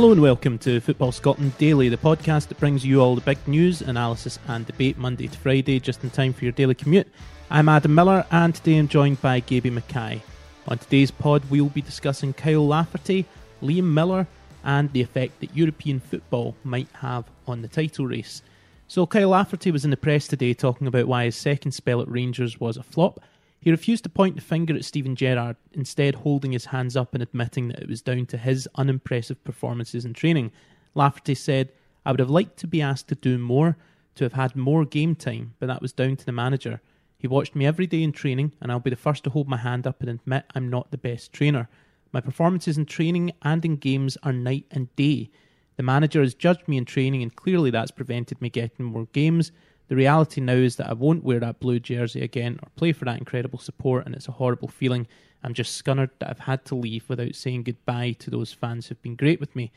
Hello and welcome to Football Scotland Daily, the podcast that brings you all the big news, analysis and debate Monday to Friday, just in time for your daily commute. I'm Adam Miller and today I'm joined by Gaby Mackay. On today's pod we'll be discussing Kyle Lafferty, Liam Miller and the effect that European football might have on the title race. So Kyle Lafferty was in the press today talking about why his second spell at Rangers was a flop. He refused to point the finger at Stephen Gerrard, instead holding his hands up and admitting that it was down to his unimpressive performances in training. Lafferty said, "I would have liked to be asked to do more, to have had more game time, but that was down to the manager. He watched me every day in training and I'll be the first to hold my hand up and admit I'm not the best trainer. My performances in training and in games are night and day. The manager has judged me in training and clearly that's prevented me getting more games. The reality now is that I won't wear that blue jersey again or play for that incredible support, and it's a horrible feeling. I'm just scunnered that I've had to leave without saying goodbye to those fans who've been great with me."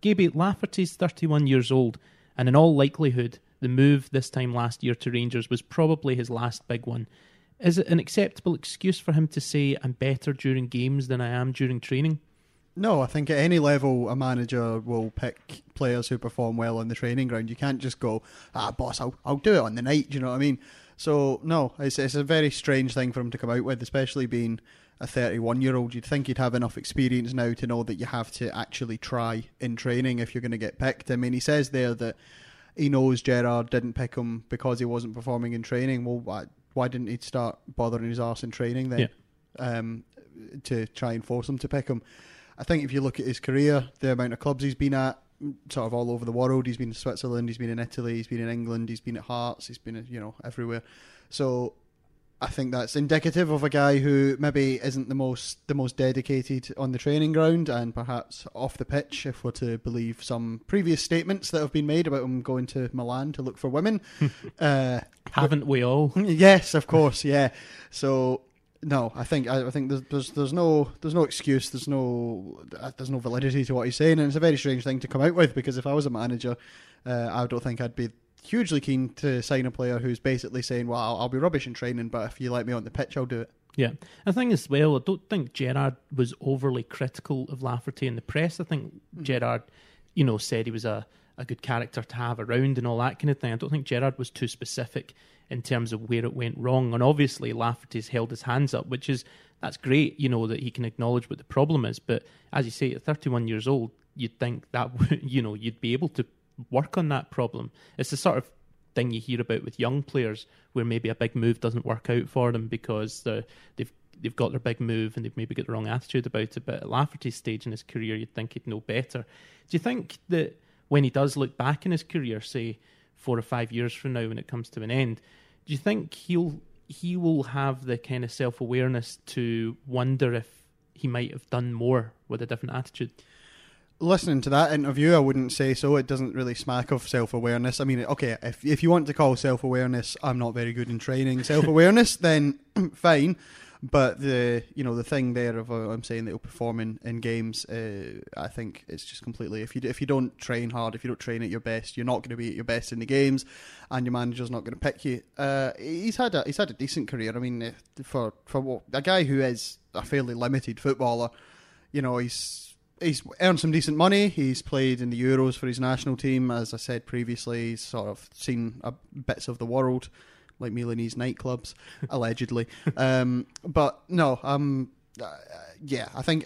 Gaby, Lafferty's 31 years old, and in all likelihood, the move this time last year to Rangers was probably his last big one. Is it an acceptable excuse for him to say, "I'm better during games than I am during training"? No, I think at any level a manager will pick players who perform well on the training ground. You can't just go, boss, I'll do it on the night, do you know what I mean? So, no, it's a very strange thing for him to come out with, especially being a 31-year-old. You'd think he'd have enough experience now to know that you have to actually try in training if you're going to get picked. I mean, he says there that he knows Gerrard didn't pick him because he wasn't performing in training. Well, why didn't he start bothering his arse in training then? Yeah. To try and force him to pick him? I think if you look at his career, the amount of clubs he's been at, sort of all over the world, he's been in Switzerland, he's been in Italy, he's been in England, he's been at Hearts, he's been, everywhere. So I think that's indicative of a guy who maybe isn't the most dedicated on the training ground and perhaps off the pitch, if we're to believe some previous statements that have been made about him going to Milan to look for women. Haven't we all? Yes, of course, yeah. So... no, I think there's no excuse, there's no validity to what he's saying, and it's a very strange thing to come out with, because if I was a manager, I don't think I'd be hugely keen to sign a player who's basically saying, well, I'll be rubbish in training, but if you let me on the pitch, I'll do it. Yeah, I think as well, I don't think Gerrard was overly critical of Lafferty in the press. I think Gerrard, said he was a good character to have around and all that kind of thing. I don't think Gerrard was too specific in terms of where it went wrong. And obviously Lafferty's held his hands up, that's great, that he can acknowledge what the problem is. But as you say, at 31 years old, you'd think that, you'd be able to work on that problem. It's the sort of thing you hear about with young players where maybe a big move doesn't work out for them because they've got their big move and they've maybe got the wrong attitude about it. But at Lafferty's stage in his career, you'd think he'd know better. Do you think that when he does look back in his career, say 4 or 5 years from now when it comes to an end, do you think he will have the kind of self-awareness to wonder if he might have done more with a different attitude? Listening to that interview, I wouldn't say so. It doesn't really smack of self-awareness. I mean, okay, if you want to call self-awareness, I'm not very good in training, self-awareness, then fine. But the thing there of I'm saying that he'll perform in games, I think it's just completely, if you don't train hard, if you don't train at your best, you're not going to be at your best in the games, and your manager's not going to pick you. He's had a decent career. I mean, for a guy who is a fairly limited footballer, he's earned some decent money. He's played in the Euros for his national team. As I said previously, he's sort of seen bits of the world, like Milanese nightclubs, allegedly. I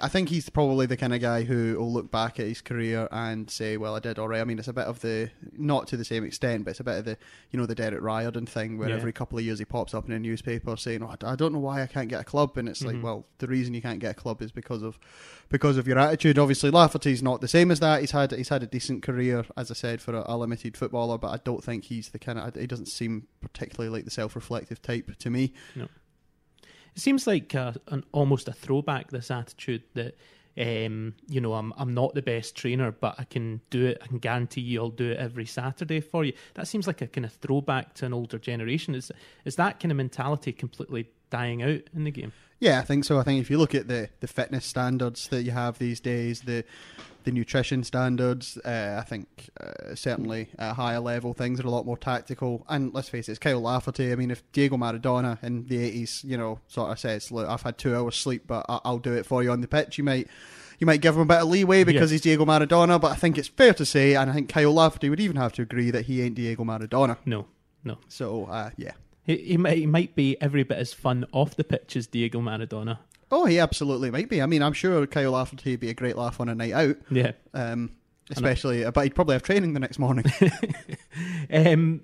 think he's probably the kind of guy who will look back at his career and say, well, I did all right. I mean, it's a bit of the, not to the same extent, but it's a bit of the, the Derek Riordan thing where every couple of years he pops up in a newspaper saying, oh, I don't know why I can't get a club. And it's like, well, the reason you can't get a club is because of your attitude. Obviously, Lafferty's not the same as that. He's had a decent career, as I said, for a limited footballer, but I don't think he's the kind of, he doesn't seem particularly like the self-reflective type to me. No. It seems like almost a throwback, this attitude that, I'm not the best trainer, but I can do it. I can guarantee you I'll do it every Saturday for you. That seems like a kind of throwback to an older generation. Is that kind of mentality completely dying out in the game? Yeah, I think so. I think if you look at the fitness standards that you have these days, the nutrition standards, I think certainly at a higher level things are a lot more tactical. And let's face it, it's Kyle Lafferty. I mean, if Diego Maradona in the 80s, sort of says, look, I've had 2 hours sleep, but I'll do it for you on the pitch, you might... you might give him a bit of leeway because he's Diego Maradona, but I think it's fair to say, and I think Kyle Lafferty would even have to agree, that he ain't Diego Maradona. No. So, yeah. He might be every bit as fun off the pitch as Diego Maradona. Oh, he absolutely might be. I mean, I'm sure Kyle Lafferty would be a great laugh on a night out. Yeah. Especially, but he'd probably have training the next morning.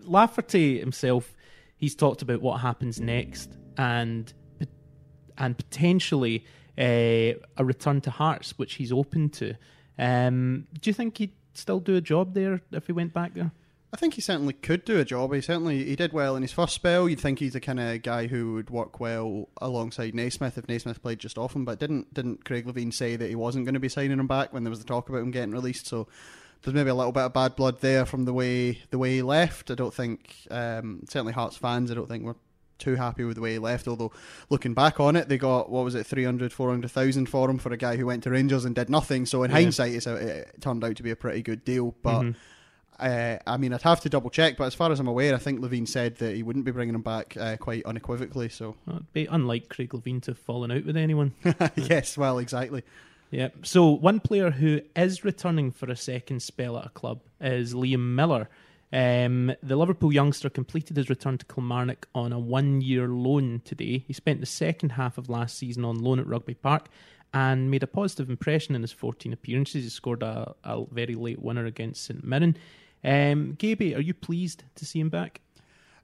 Lafferty himself, he's talked about what happens next and potentially a return to Hearts, which he's open to. Do you think he'd still do a job there if he went back there? I think he certainly could do a job. He did well in his first spell. You'd think he's the kind of guy who would work well alongside Naismith if Naismith played just off him. But didn't Craig Levein say that he wasn't going to be signing him back when there was the talk about him getting released? So there's maybe a little bit of bad blood there from the way he left. I don't think certainly Hearts fans, I don't think were too happy with the way he left. Although looking back on it, they got 300,000-400,000 for him for a guy who went to Rangers and did nothing. So in hindsight, it turned out to be a pretty good deal, but. Mm-hmm. I mean, I'd have to double check, but as far as I'm aware, I think Levein said that he wouldn't be bringing him back quite unequivocally. So it'd be unlike Craig Levein to have fallen out with anyone. Yes, well, exactly. Yeah. So one player who is returning for a second spell at a club is Liam Miller. The Liverpool youngster completed his return to Kilmarnock on a one-year loan today. He spent the second half of last season on loan at Rugby Park and made a positive impression in his 14 appearances. He scored a very late winner against St Mirren. Gaby, are you pleased to see him back?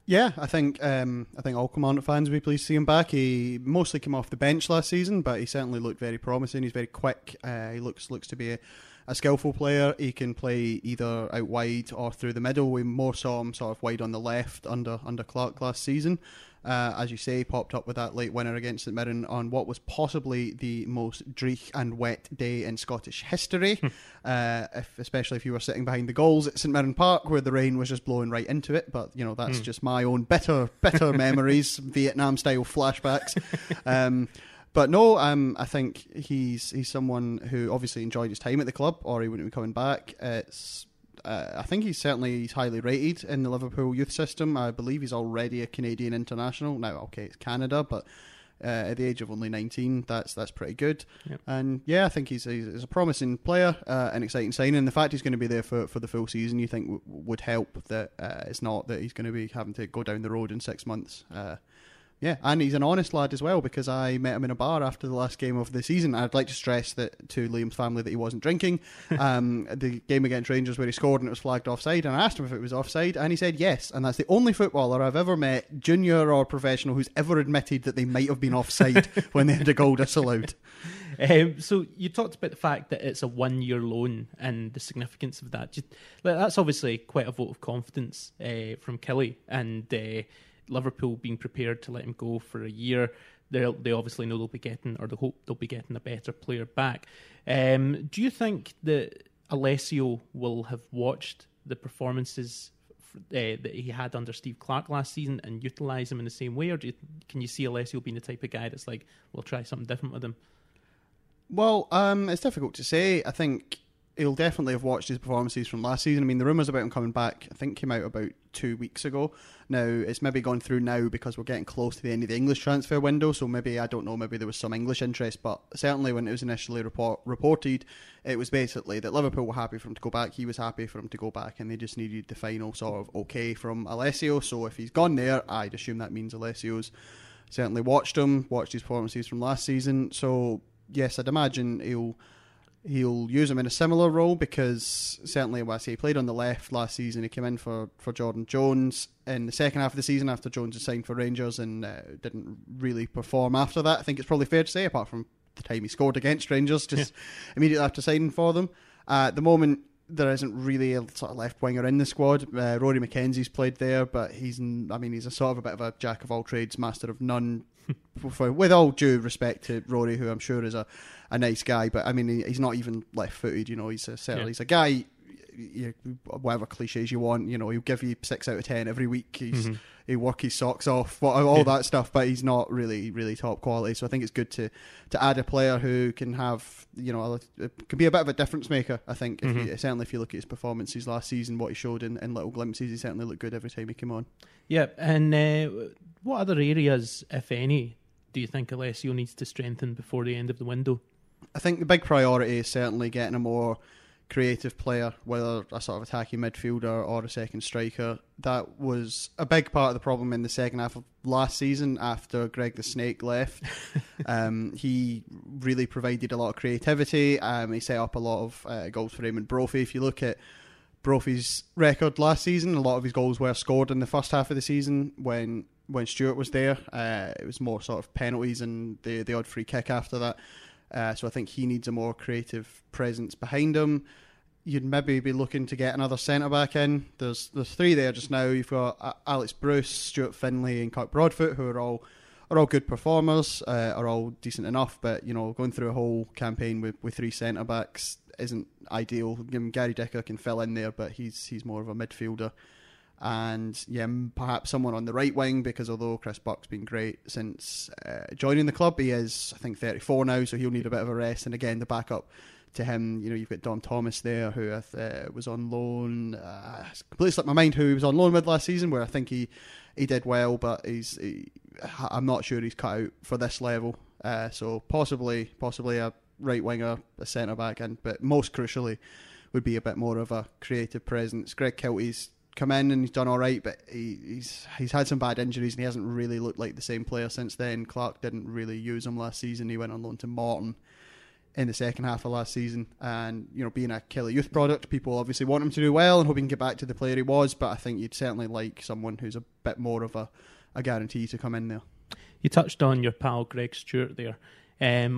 Yeah, I think all Kilmarnock fans will be pleased to see him back. He mostly came off the bench last season, but he certainly looked very promising. He's very quick. He looks to be a skillful player. He can play either out wide or through the middle. We more saw him sort of wide on the left under Clarke last season. As you say, popped up with that late winner against St Mirren on what was possibly the most dreich and wet day in Scottish history, especially if you were sitting behind the goals at St Mirren Park where the rain was just blowing right into it. But, you know, that's just my own bitter memories, Vietnam-style flashbacks. But no, I think he's someone who obviously enjoyed his time at the club or he wouldn't be coming back. I think he's highly rated in the Liverpool youth system. I believe he's already a Canadian international. Now, okay, it's Canada, but at the age of only 19, that's pretty good. Yep. And yeah, I think he's a promising player, an exciting signing. And the fact he's going to be there for the full season, you think would help. That it's not that he's going to be having to go down the road in 6 months. Yeah, and he's an honest lad as well because I met him in a bar after the last game of the season. I'd like to stress that to Liam's family that he wasn't drinking. The game against Rangers where he scored and it was flagged offside, and I asked him if it was offside, and he said yes. And that's the only footballer I've ever met, junior or professional, who's ever admitted that they might have been offside when they had a goal disallowed. So you talked about the fact that it's a one-year loan and the significance of that. That's obviously quite a vote of confidence from Killy and... Liverpool being prepared to let him go for a year. They obviously know they'll be getting, or they hope they'll be getting, a better player back. Do you think that Alessio will have watched the performances that he had under Steve Clarke last season and utilise him in the same way, or can you see Alessio being the type of guy that's like, we'll try something different with him? Well, it's difficult to say. I think he'll definitely have watched his performances from last season. I mean, the rumours about him coming back, I think, came out about 2 weeks ago. Now, it's maybe gone through now because we're getting close to the end of the English transfer window, so maybe, I don't know, maybe there was some English interest, but certainly when it was initially reported, it was basically that Liverpool were happy for him to go back, he was happy for him to go back, and they just needed the final sort of okay from Alessio. So if he's gone there, I'd assume that means Alessio's certainly watched him, watched his performances from last season. So, yes, I'd imagine He'll use him in a similar role because certainly, well, I say he played on the left last season. He came in for Jordan Jones in the second half of the season after Jones had signed for Rangers and didn't really perform after that. I think it's probably fair to say, apart from the time he scored against Rangers, just immediately after signing for them. At the moment, there isn't really a sort of left winger in the squad. Rory McKenzie's played there, but he's a sort of a bit of a jack of all trades, master of none. With all due respect to Rory, who I'm sure is a nice guy, but I mean he's not even left-footed. You know, he's a guy. Whatever cliches you want, you know, he'll give you 6 out of 10 every week. He'll work his socks off, all that stuff. But he's not really top quality. So I think it's good to add a player who can have, you know, can be a bit of a difference maker. I think if you look at his performances last season, what he showed in little glimpses, he certainly looked good every time he came on. Yeah, and what other areas, if any, do you think Alessio needs to strengthen before the end of the window? I think the big priority is certainly getting a more creative player, whether a sort of attacking midfielder or a second striker. That was a big part of the problem in the second half of last season after Greg the Snake left. He really provided a lot of creativity. He set up a lot of goals for Raymond Brophy. If you look at Brophy's record last season, a lot of his goals were scored in the first half of the season when Stewart was there. It was more sort of penalties and the odd free kick after that. So I think he needs a more creative presence behind him. You'd maybe be looking to get another centre-back in. There's three there just now. You've got Alex Bruce, Stuart Finlay and Kirk Broadfoot, who are all good performers, are all decent enough, but you know, going through a whole campaign with three centre-backs isn't ideal. I mean, Gary Dicker can fill in there, but he's more of a midfielder. And yeah, perhaps someone on the right wing, because although Chris Buck's been great since joining the club, he is, I think, 34 now, so he'll need a bit of a rest. And again, the backup to him, you know, you've got Dom Thomas there, who was on loan. It's completely slipped my mind who he was on loan with last season, where I think he did well, but I'm not sure he's cut out for this level. So possibly a right winger, a centre back, and but most crucially would be a bit more of a creative presence. Greg Kilty's come in and he's done all right, but he's had some bad injuries and he hasn't really looked like the same player since then. Clarke didn't really use him last season. He went on loan to Morton in the second half of last season, and you know, being a Kelly youth product, people obviously want him to do well and hope he can get back to the player he was, but I think you'd certainly like someone who's a bit more of a guarantee to come in there. You touched on your pal Greg Stewart there.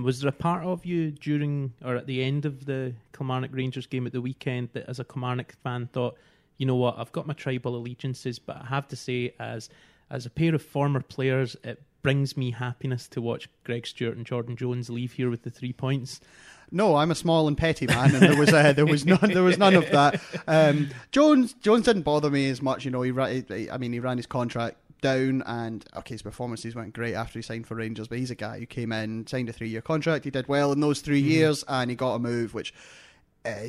Was there a part of you during or at the end of the Kilmarnock Rangers game at the weekend that as a Kilmarnock fan thought, you know what, I've got my tribal allegiances, but I have to say, as a pair of former players, it brings me happiness to watch Greg Stewart and Jordan Jones leave here with the 3 points? No, I'm a small and petty man, and there was none of that. Jones didn't bother me as much, you know. He ran his contract down, and okay, his performances weren't great after he signed for Rangers, but he's a guy who came in, signed a 3-year contract, he did well in those 3 years, and he got a move which.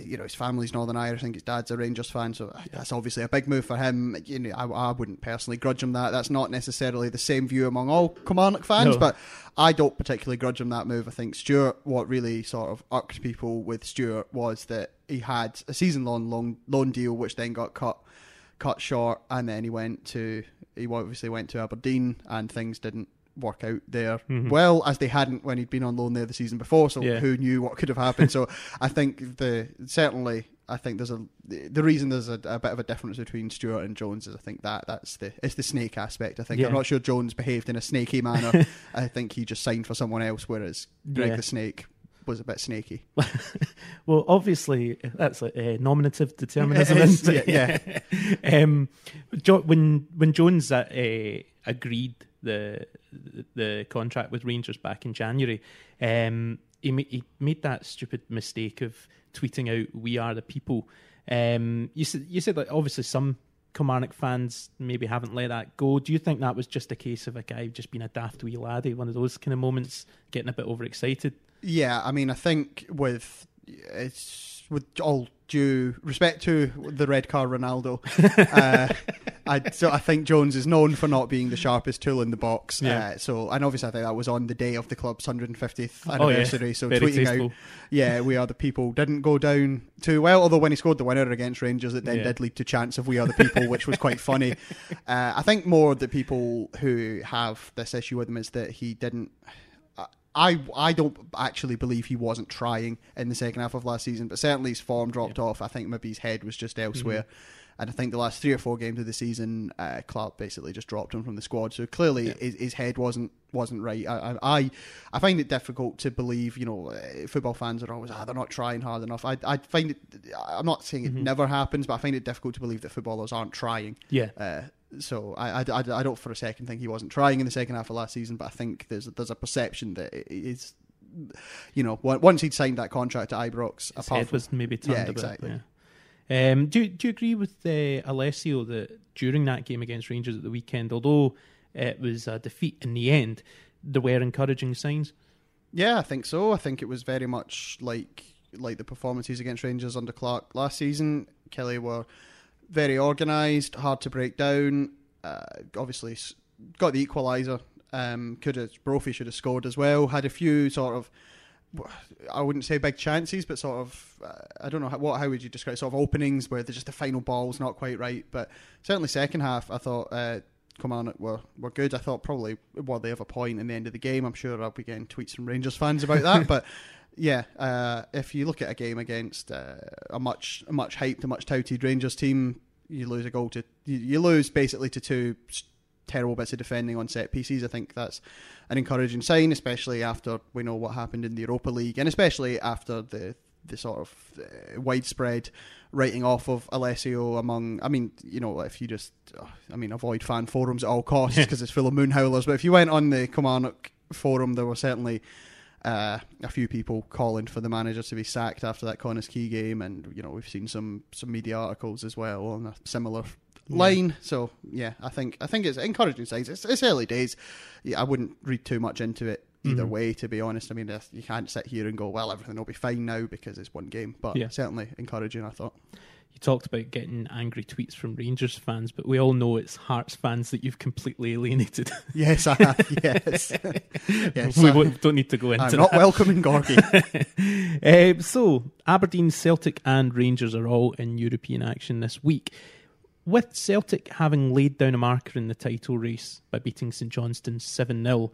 You know, his family's Northern Irish, I think his dad's a Rangers fan, so that's obviously a big move for him. You know, I wouldn't personally grudge him that. That's not necessarily the same view among all Kilmarnock fans, no. But I don't particularly grudge him that move. I think Stewart, what really sort of irked people with Stewart was that he had a season-long loan deal, which then got cut short, and then he went to Aberdeen, and things didn't work out there well, as they hadn't when he'd been on loan there the season before, so yeah. Who knew what could have happened. So I think the reason there's a bit of a difference between Stewart and Jones is I think that's the snake aspect. I think, yeah. I'm not sure Jones behaved in a snaky manner. I think he just signed for someone else, whereas Greg the Snake was a bit snaky. Well, obviously that's like nominative determinism, isn't it? Yeah. When Jones agreed the contract with Rangers back in January, he made that stupid mistake of tweeting out, "We are the people." You said that obviously some Kilmarnock fans maybe haven't let that go. Do you think that was just a case of a guy just being a daft wee laddie, one of those kind of moments, getting a bit overexcited? Yeah, I mean, I think with all due respect to the red car Ronaldo, I think Jones is known for not being the sharpest tool in the box. Yeah. And obviously I think that was on the day of the club's 150th anniversary. Yeah. So very tweeting tasteful out, yeah, "We are the people" didn't go down too well. Although when he scored the winner against Rangers, it then did lead to chants of "We are the people," which was quite funny. I think more the people who have this issue with him is that he didn't. I don't actually believe he wasn't trying in the second half of last season, but certainly his form dropped off. I think maybe his head was just elsewhere. And I think the last 3 or 4 games of the season, Clarke basically just dropped him from the squad. So clearly his head wasn't right. I find it difficult to believe, you know, football fans are always, they're not trying hard enough. I find it, I'm not saying it never happens, but I find it difficult to believe that footballers aren't trying. Yeah. So I don't for a second think he wasn't trying in the second half of last season, but I think there's a perception that it's, you know, once he'd signed that contract at Ibrox, his head was maybe turned a bit. Exactly. Yeah. Do you agree with Alessio that during that game against Rangers at the weekend, although it was a defeat in the end, there were encouraging signs? Yeah, I think so. I think it was very much like the performances against Rangers under Clarke last season. Kelly were very organised, hard to break down. Obviously got the equaliser. Brophy should have scored as well. Had a few sort of I wouldn't say big chances, but sort of, I don't know, how would you describe, sort of openings where just the final ball's not quite right. But certainly second half, I thought Kilmarnock were good. I thought probably, well, they have a point in the end of the game. I'm sure I'll be getting tweets from Rangers fans about that. But yeah, if you look at a game against a much hyped, a much touted Rangers team, you lose a goal to, you lose basically to two terrible bits of defending on set pieces. I think that's an encouraging sign, especially after we know what happened in the Europa League, and especially after the sort of widespread writing off of Alessio among, I mean, you know, if you just, I mean, avoid fan forums at all costs because it's full of moon howlers. But if you went on the Kilmarnock forum, there were certainly a few people calling for the manager to be sacked after that Connors Key game, and you know, we've seen some media articles as well on a similar line. So yeah, I think it's encouraging signs. It's early days. I wouldn't read too much into it either way, to be honest. I mean, you can't sit here and go, well, everything will be fine now because it's one game, but certainly encouraging, I thought. You talked about getting angry tweets from Rangers fans, but we all know it's Hearts fans that you've completely alienated. Yes, I have, yes. Yes, we don't need to go into that. I'm not welcoming Gorgie. So, Aberdeen, Celtic and Rangers are all in European action this week. With Celtic having laid down a marker in the title race by beating St Johnstone 7-0,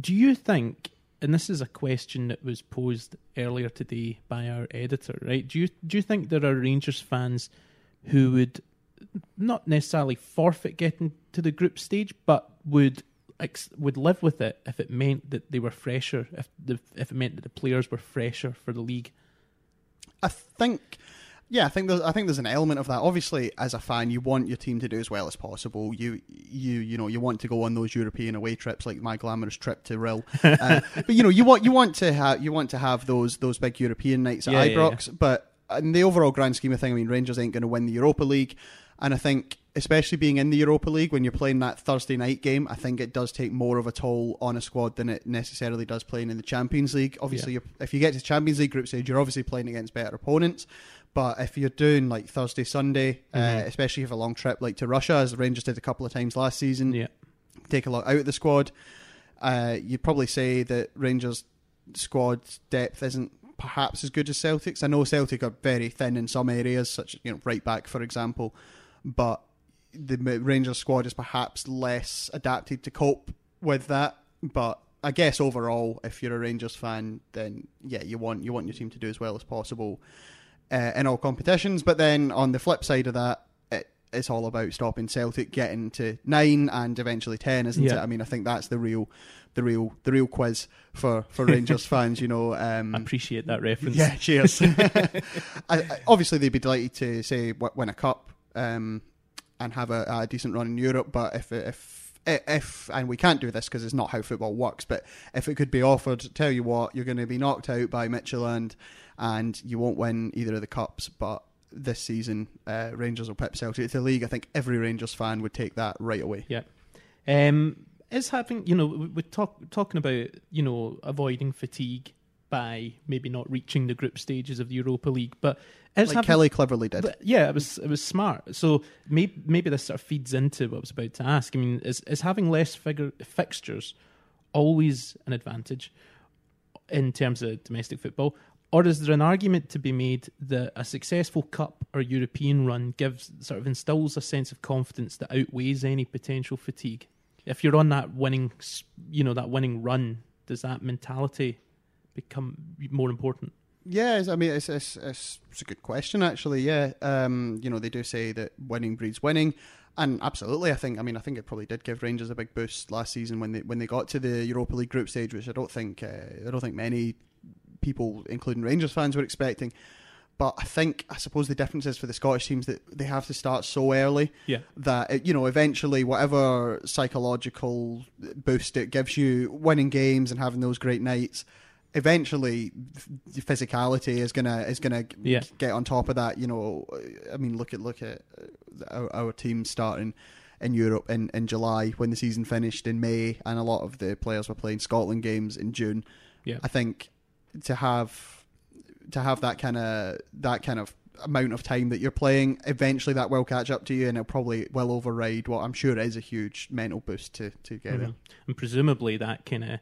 do you think, and this is a question that was posed earlier today by our editor, right? Do you think there are Rangers fans who would not necessarily forfeit getting to the group stage, but would live with it if it meant that they were fresher, if it meant that the players were fresher for the league? I think there's an element of that. Obviously, as a fan, you want your team to do as well as possible. You know, you want to go on those European away trips, like my glamorous trip to Lille. But you know, you want to have those big European nights at Ibrox. Yeah. But in the overall grand scheme of things, I mean, Rangers ain't going to win the Europa League, and I think, especially being in the Europa League, when you're playing that Thursday night game, I think it does take more of a toll on a squad than it necessarily does playing in the Champions League. Obviously, if you get to the Champions League group stage, you're obviously playing against better opponents. But if you're doing like Thursday, Sunday, especially if a long trip like to Russia, as the Rangers did a couple of times last season, take a lot out of the squad, you'd probably say that Rangers' squad depth isn't perhaps as good as Celtic's. I know Celtic are very thin in some areas, such as, you know, right back, for example, but the Rangers squad is perhaps less adapted to cope with that. But I guess overall, if you're a Rangers fan, then yeah, you want your team to do as well as possible in all competitions. But then on the flip side of that, it's all about stopping Celtic getting to 9 and eventually 10, isn't it? I mean, I think that's the real quiz for Rangers fans, you know. I appreciate that reference. Yeah, cheers. Obviously, they'd be delighted to, say, win a cup and have a decent run in Europe, but if and we can't do this because it's not how football works, but if it could be offered, tell you what, you're going to be knocked out by Midtjylland and you won't win either of the cups, but this season Rangers will pip Celtic to the league. I think every Rangers fan would take that right away. Yeah. Is having, you know, we're talking about, you know, avoiding fatigue by maybe not reaching the group stages of the Europa League, but like Kelly cleverly did. Yeah, it was smart. So maybe this sort of feeds into what I was about to ask. I mean, is having less fixtures always an advantage in terms of domestic football, or is there an argument to be made that a successful cup or European run gives, sort of instills a sense of confidence that outweighs any potential fatigue? If you're on that winning, you know, that winning run, does that mentality become more important? Yeah, I mean, it's a good question, actually. Yeah, you know, they do say that winning breeds winning, and absolutely, I think it probably did give Rangers a big boost last season when they got to the Europa League group stage, which I don't think many people, including Rangers fans, were expecting. But I suppose the difference is for the Scottish teams that they have to start so early that, it, you know, eventually whatever psychological boost it gives you, winning games and having those great nights, eventually the physicality is gonna get on top of that. You know, I mean, look at our team starting in Europe in July when the season finished in May, and a lot of the players were playing Scotland games in June. Yeah. I think to have that kind of amount of time that you're playing, eventually that will catch up to you, and it'll probably well override what I'm sure is a huge mental boost to get there. And presumably that kind of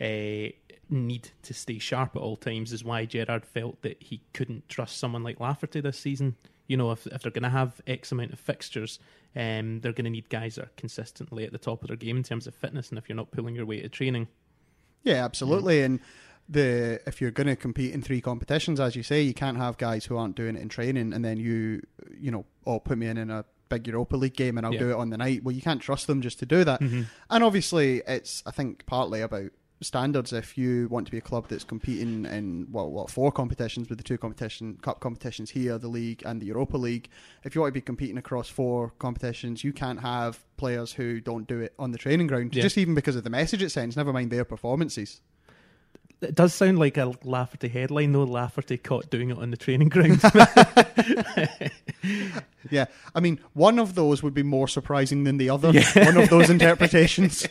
need to stay sharp at all times is why Gerrard felt that he couldn't trust someone like Lafferty this season. You know, if they're going to have X amount of fixtures, they're going to need guys that are consistently at the top of their game in terms of fitness, and if you're not pulling your weight at training. Yeah, absolutely. Yeah. And if you're going to compete in three competitions, as you say, you can't have guys who aren't doing it in training and then you know, oh, put me in a big Europa League game and I'll do it on the night. Well, you can't trust them just to do that. Mm-hmm. And obviously, it's, I think, partly about standards. If you want to be a club that's competing in four competitions, with the two cup competitions here, the league and the Europa League, if you want to be competing across four competitions, you can't have players who don't do it on the training ground, just even because of the message it sends, never mind their performances. It does sound like a Lafferty headline, though. Lafferty caught doing it on the training ground. Yeah, I mean, one of those would be more surprising than the other. Yeah. One of those interpretations.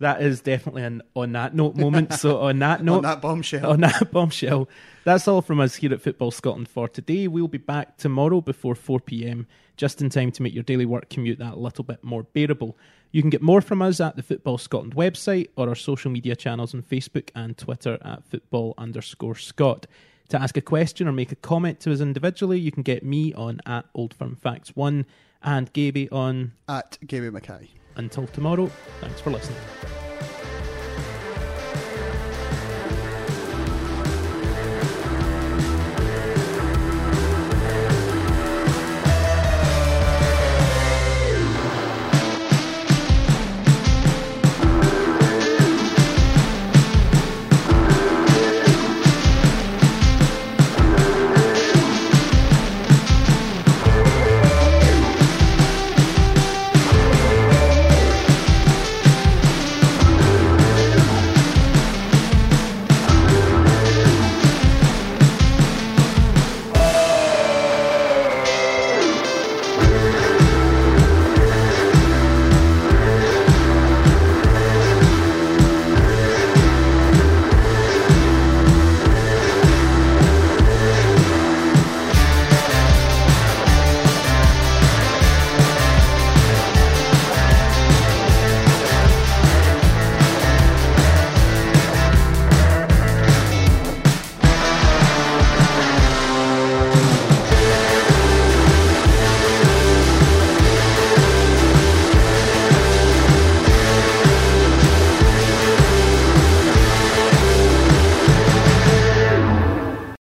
That is definitely an on that note moment. So on that note, on that bombshell, that's all from us here at Football Scotland for today. We'll be back tomorrow before 4 p.m, just in time to make your daily work commute that little bit more bearable. You can get more from us at the Football Scotland website or our social media channels on Facebook and Twitter at @football_Scot. To ask a question or make a comment to us individually, you can get me on at Old Firm Facts 1 and Gaby on at Gaby Mackay. Until tomorrow, thanks for listening.